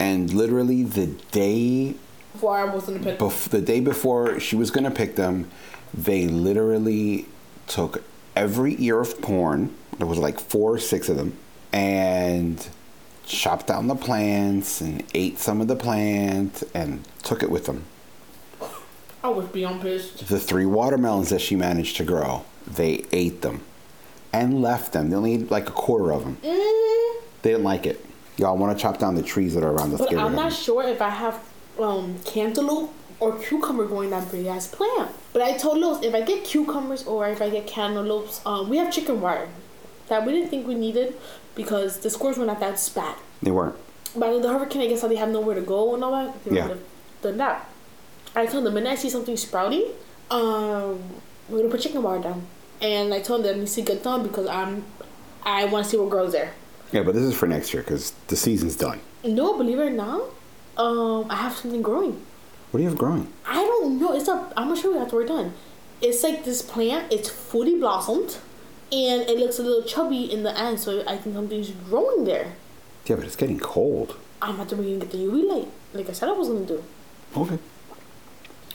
And literally the day before I was going to pick them. The day before she was going to pick them, they literally took every ear of corn. There was like 4 or 6 of them. And chopped down the plants and ate some of the plant and took it with them. I would be on pissed. The 3 watermelons that she managed to grow, they ate them and left them. They only ate like a quarter of them. Mm-hmm. They didn't like it. Y'all want to chop down the trees that are around the but I'm not sure if I have cantaloupe or cucumber going that big ass plant. But I told Lewis, if I get cucumbers or if I get cantaloupes, we have chicken wire that we didn't think we needed because the squirrels were not that bad. They weren't. By the hurricane, I guess how they have nowhere to go and all that. They would have done that. I told them, when I see something sprouting, we're going to put chicken wire down. And I told them, it needs to get done because I want to see what grows there. Yeah, but this is for next year because the season's done. No, believe it or not, I have something growing. What do you have growing? I don't know. I'm not sure after we're done. It's like this plant. It's fully blossomed. And it looks a little chubby in the end, so I think something's growing there. Yeah, but it's getting cold. I'm not going to get the UV light, like I said I was going to do. Okay.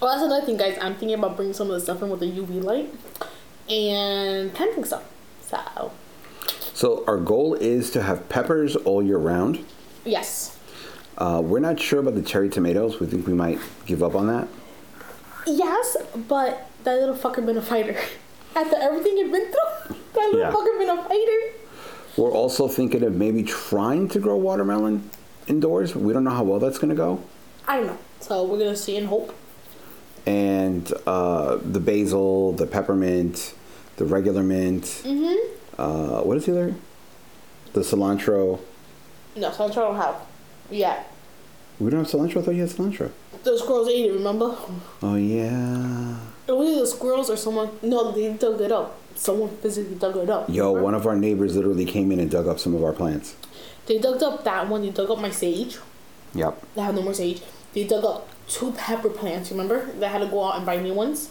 Well, that's another thing, guys. I'm thinking about bringing some of the stuff in with the UV light and planting stuff. So our goal is to have peppers all year round. Yes. We're not sure about the cherry tomatoes. We think we might give up on that. Yes, but that little fucker been a fighter. After everything you've been through. That little fucker been a fighter. We're also thinking of maybe trying to grow watermelon indoors. We don't know how well that's going to go. I don't know. So we're going to see and hope. And the basil, the peppermint, the regular mint. Mm-hmm. What is the other? The cilantro. No, cilantro I don't have. Yeah. We don't have cilantro? I thought you had cilantro. Those squirrels ate it, remember? Oh, yeah. It was either the squirrels or someone. No, they dug it up. Someone physically dug it up. Yo, remember? One of our neighbors literally came in and dug up some of our plants. They dug up that one. They dug up my sage. Yep. They have no more sage. They dug up 2 pepper plants, remember? They had to go out and buy new ones.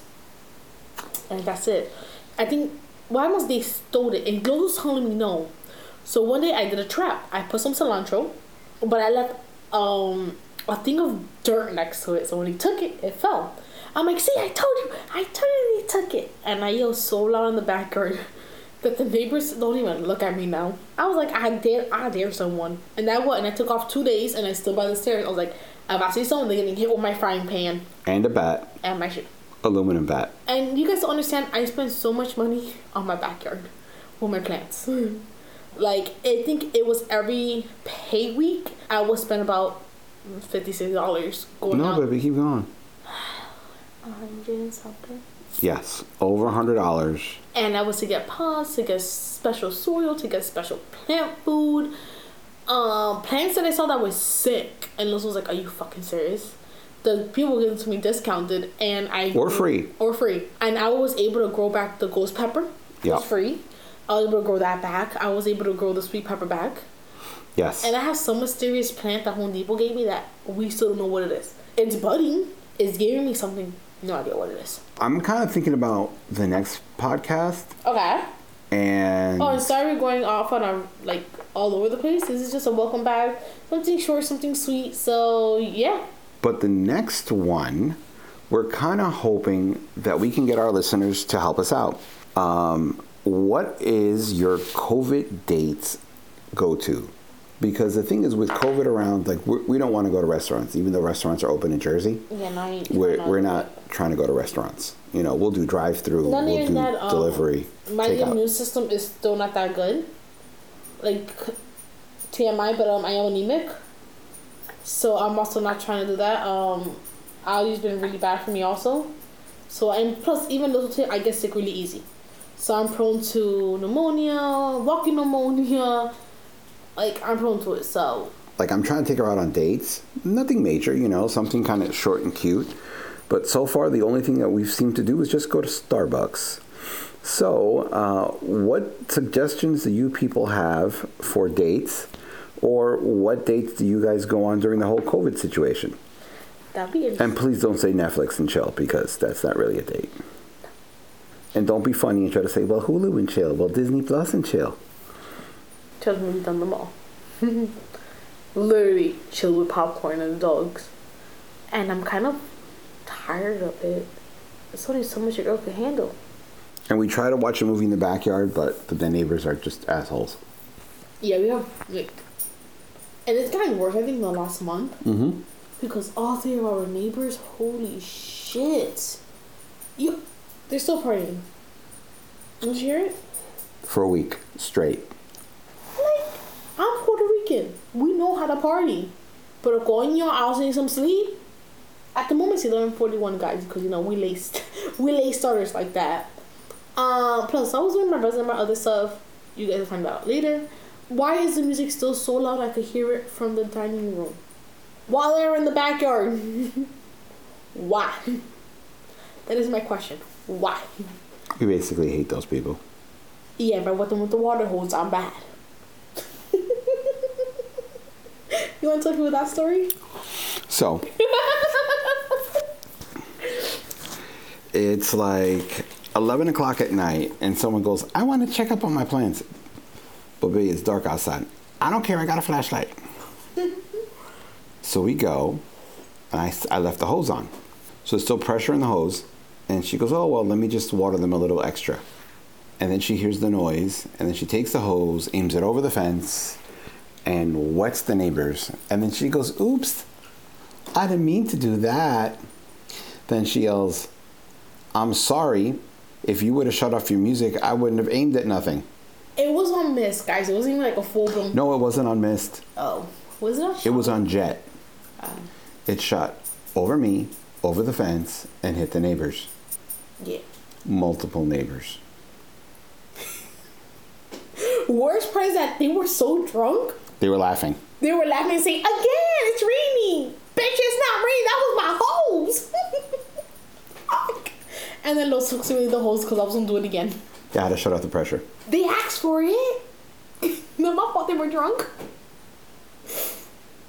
And that's it. I think, why must they stole it? And Glow was telling me no. So one day I did a trap. I put some cilantro, but I left a thing of dirt next to it. So when he took it, it fell. I'm like, see, I told you. I totally took it. And I yelled so loud in the backyard that the neighbors don't even look at me now. I was like, I dare someone. And that was, and I took off 2 days, and I stood by the stairs. I was like, if I see someone, they're getting hit with my frying pan. And a bat. And my shit. Aluminum bat. And you guys don't understand, I spent so much money on my backyard with my plants. Like, I think it was every pay week, I would spend about $56 going out. No, baby, keep going. 100 and something. Yes, over $100. And that was to get pots, to get special soil, to get special plant food. Plants that I saw that were sick. And Liz was like, are you fucking serious? The people gave it to me discounted. Or free. And I was able to grow back the ghost pepper. It was free. I was able to grow that back. I was able to grow the sweet pepper back. Yes. And I have some mysterious plant that Home Depot gave me that we still don't know what it is. It's budding. It's giving me something. No idea what it is. I'm kind of thinking about the next podcast. Okay. And oh, and sorry we're going off on our, like, all over the place. This is just a welcome back. Something short, something sweet. So, yeah. But the next one, we're kind of hoping that we can get our listeners to help us out. What is your COVID dates go-to? Because the thing is, with COVID around, like, we don't want to go to restaurants, even though restaurants are open in Jersey. Yeah, we're not trying to go to restaurants. You know, we'll do drive-through, we'll do that, delivery. My immune system is still not that good. Like, TMI, but I am anemic, so I'm also not trying to do that. Allergies been really bad for me also. So, and plus, even little too, I get sick really easy. So I'm prone to pneumonia, walking pneumonia. Like, I'm prone to it, so... Like, I'm trying to take her out on dates. Nothing major, you know, something kind of short and cute. But so far, the only thing that we've seemed to do is just go to Starbucks. So, what suggestions do you people have for dates? Or what dates do you guys go on during the whole COVID situation? That'd be interesting. And please don't say Netflix and chill, because that's not really a date. And don't be funny and try to say, well, Hulu and chill, well, Disney Plus and chill. Children have done them all. Literally chill with popcorn and dogs. And I'm kind of tired of it. It's only so much a girl can handle. And we try to watch a movie in the backyard, but the neighbors are just assholes. Yeah, we have, like... And it's gotten worse, I think, in the last month. Mm-hmm. Because all three of our neighbors, holy shit. They're still partying. Did you hear it? For a week straight. Like, I'm Puerto Rican. We know how to party. But coño, I also need some sleep. At the moment, it's 11:41, guys, because, you know, we late starters like that. Plus, I was doing my resume and my other stuff. You guys will find out later. Why is the music still so loud I could hear it from the dining room? While they're in the backyard. Why? That is my question. Why? We basically hate those people. Yeah, but with them with the water holes, I'm bad. You want to tell me that story? So. It's like 11 o'clock at night, and someone goes, I want to check up on my plants. But baby, it's dark outside. I don't care. I got a flashlight. So we go, and I left the hose on. So there's still pressure in the hose. And she goes, oh, well, let me just water them a little extra. And then she hears the noise. And then she takes the hose, aims it over the fence, and wets the neighbors. And then she goes, oops, I didn't mean to do that. Then she yells, I'm sorry. If you would have shut off your music, I wouldn't have aimed at nothing. It was on mist, guys. It wasn't even like a full blown. No, it wasn't on mist. Oh. Was it on shot? It was on jet. Oh. It shot over me, over the fence, and hit the neighbors. Yeah. Multiple neighbors. Worst part is that they were so drunk. They were laughing. They were laughing and saying, again, it's raining. Bitch, it's not raining. That was my hose. And then Los took away the hose because I was going to do it again. They had to shut off the pressure. They asked for it. No, my fault they were drunk.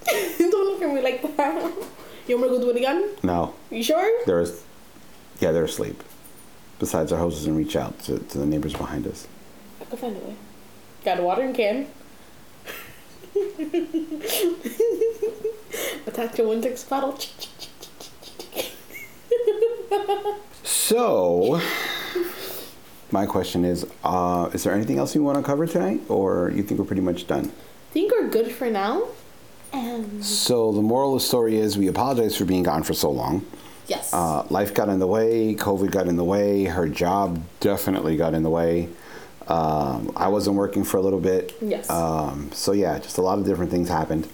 Don't look at me like that. You want me to go do it again? No. You sure? They're asleep. Besides, our hoses didn't reach out to the neighbors behind us. I could find a way. Got a watering can. Attach your Windex bottle. So, my question is there anything else you want to cover tonight? Or you think we're pretty much done? I think we're good for now. So the moral of the story is we apologize for being gone for so long. Yes. Life got in the way. COVID got in the way. Her job definitely got in the way. I wasn't working for a little bit. Yes. So, yeah, just a lot of different things happened.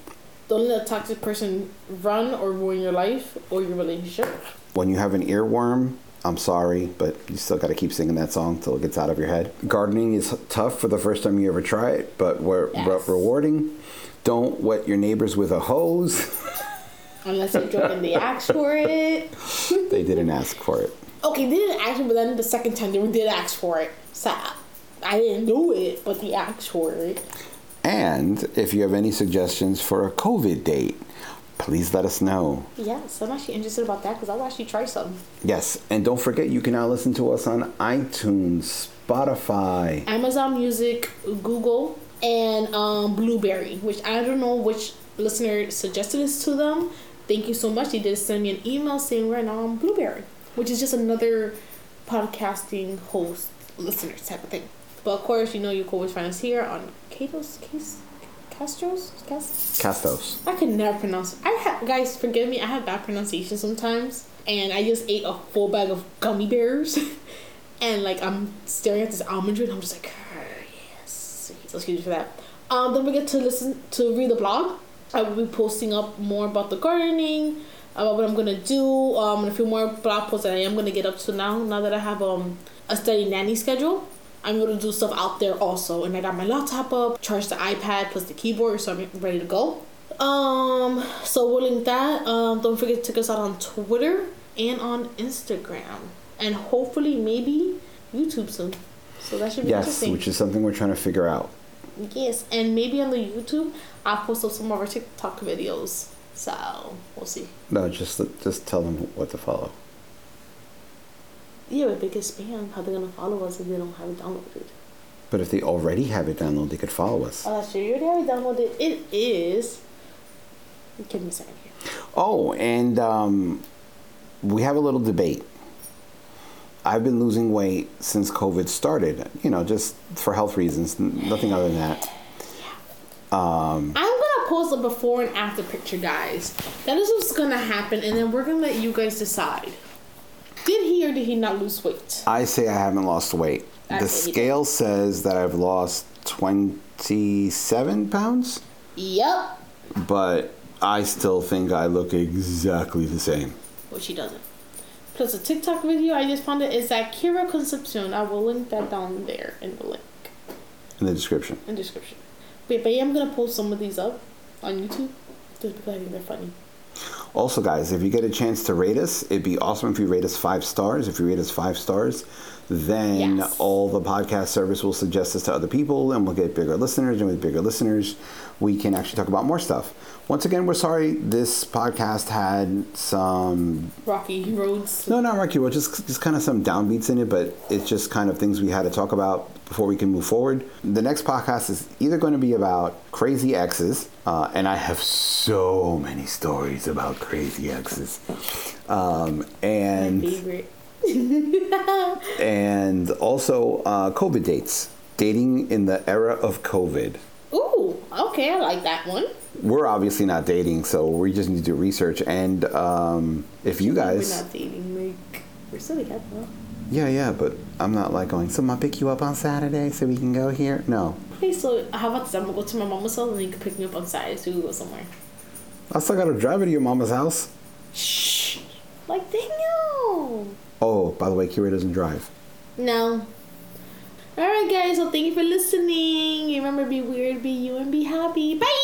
Don't let a toxic person run or ruin your life or your relationship. When you have an earworm, I'm sorry, but you still got to keep singing that song until it gets out of your head. Gardening is tough for the first time you ever try it, but rewarding. Don't wet your neighbors with a hose. Unless you're joking, they asked for it. They didn't ask for it. Okay, they didn't ask for it, but then the second time they did ask for it. So I didn't do it, but they asked for it. And if you have any suggestions for a COVID date, please let us know. Yes, I'm actually interested about that because I'll actually try some. Yes, and don't forget you can now listen to us on iTunes, Spotify, Amazon Music, Google, and Blueberry, which I don't know which listener suggested this to them. Thank you so much. They did send me an email saying we're now on Blueberry, which is just another podcasting host listener type of thing. But of course, you know, you can always find us here on Castro's. I can never pronounce it. Guys, forgive me. I have bad pronunciation sometimes. And I just ate a full bag of gummy bears. And, like, I'm staring at this almond tree and I'm just like, oh, yes. So excuse me for that. Don't forget to read the blog. I will be posting up more about the gardening, about what I'm going to do, and a few more blog posts that I am going to get up to now that I have a steady nanny schedule. I'm going to do stuff out there also. And I got my laptop up, charged the iPad plus the keyboard, so I'm ready to go. So we'll link that. Don't forget to check us out on Twitter and on Instagram. And hopefully maybe YouTube soon. So that should be interesting. Yes, which is something we're trying to figure out. Yes, and maybe on the YouTube, I'll post up some of our TikTok videos. So we'll see. No, just tell them what to follow. Yeah, but biggest spam. How they're gonna follow us if they don't have it downloaded? But if they already have it downloaded, they could follow us. Oh, that's true. You already have it downloaded. It is. Give me a second here. Oh, and we have a little debate. I've been losing weight since COVID started. You know, just for health reasons, nothing other than that. Yeah. I'm gonna post a before and after picture, guys. That is what's gonna happen, and then we're gonna let you guys decide. Did he or did he not lose weight? I say I haven't lost weight. The scale says that I've lost 27 pounds. Yep. But I still think I look exactly the same. Well, she doesn't. Plus a TikTok video I just found it is at Kira Concepcion. I will link that down there in the link. In the description. Wait, but yeah, I'm going to post some of these up on YouTube just because I think they're funny. Also, guys, if you get a chance to rate us, it'd be awesome if you rate us 5 stars. If you rate us 5 stars, then all the podcast service will suggest us to other people, and we'll get bigger listeners. And with bigger listeners, we can actually talk about more stuff. Once again, we're sorry this podcast had some... rocky roads. No, not rocky roads. Just kind of some downbeats in it, but it's just kind of things we had to talk about before we can move forward. The next podcast is either going to be about crazy exes, and I have so many stories about crazy exes, and my favorite. And also COVID dates, dating in the era of COVID. Ooh, okay, I like that one. We're obviously not dating, so we just need to do research. And if you guys, we're not dating, like we're still together. Yeah, but I'm not like going, so I'm going to pick you up on Saturday so we can go here? No. Okay, so how about this? I'm going to go to my mama's house and then you can pick me up on Saturday so we can go somewhere. I still got to drive you to your mama's house. Shh. Like, dang you. Oh, by the way, Kira doesn't drive. No. All right, guys. So thank you for listening. Remember, be weird, be you, and be happy. Bye.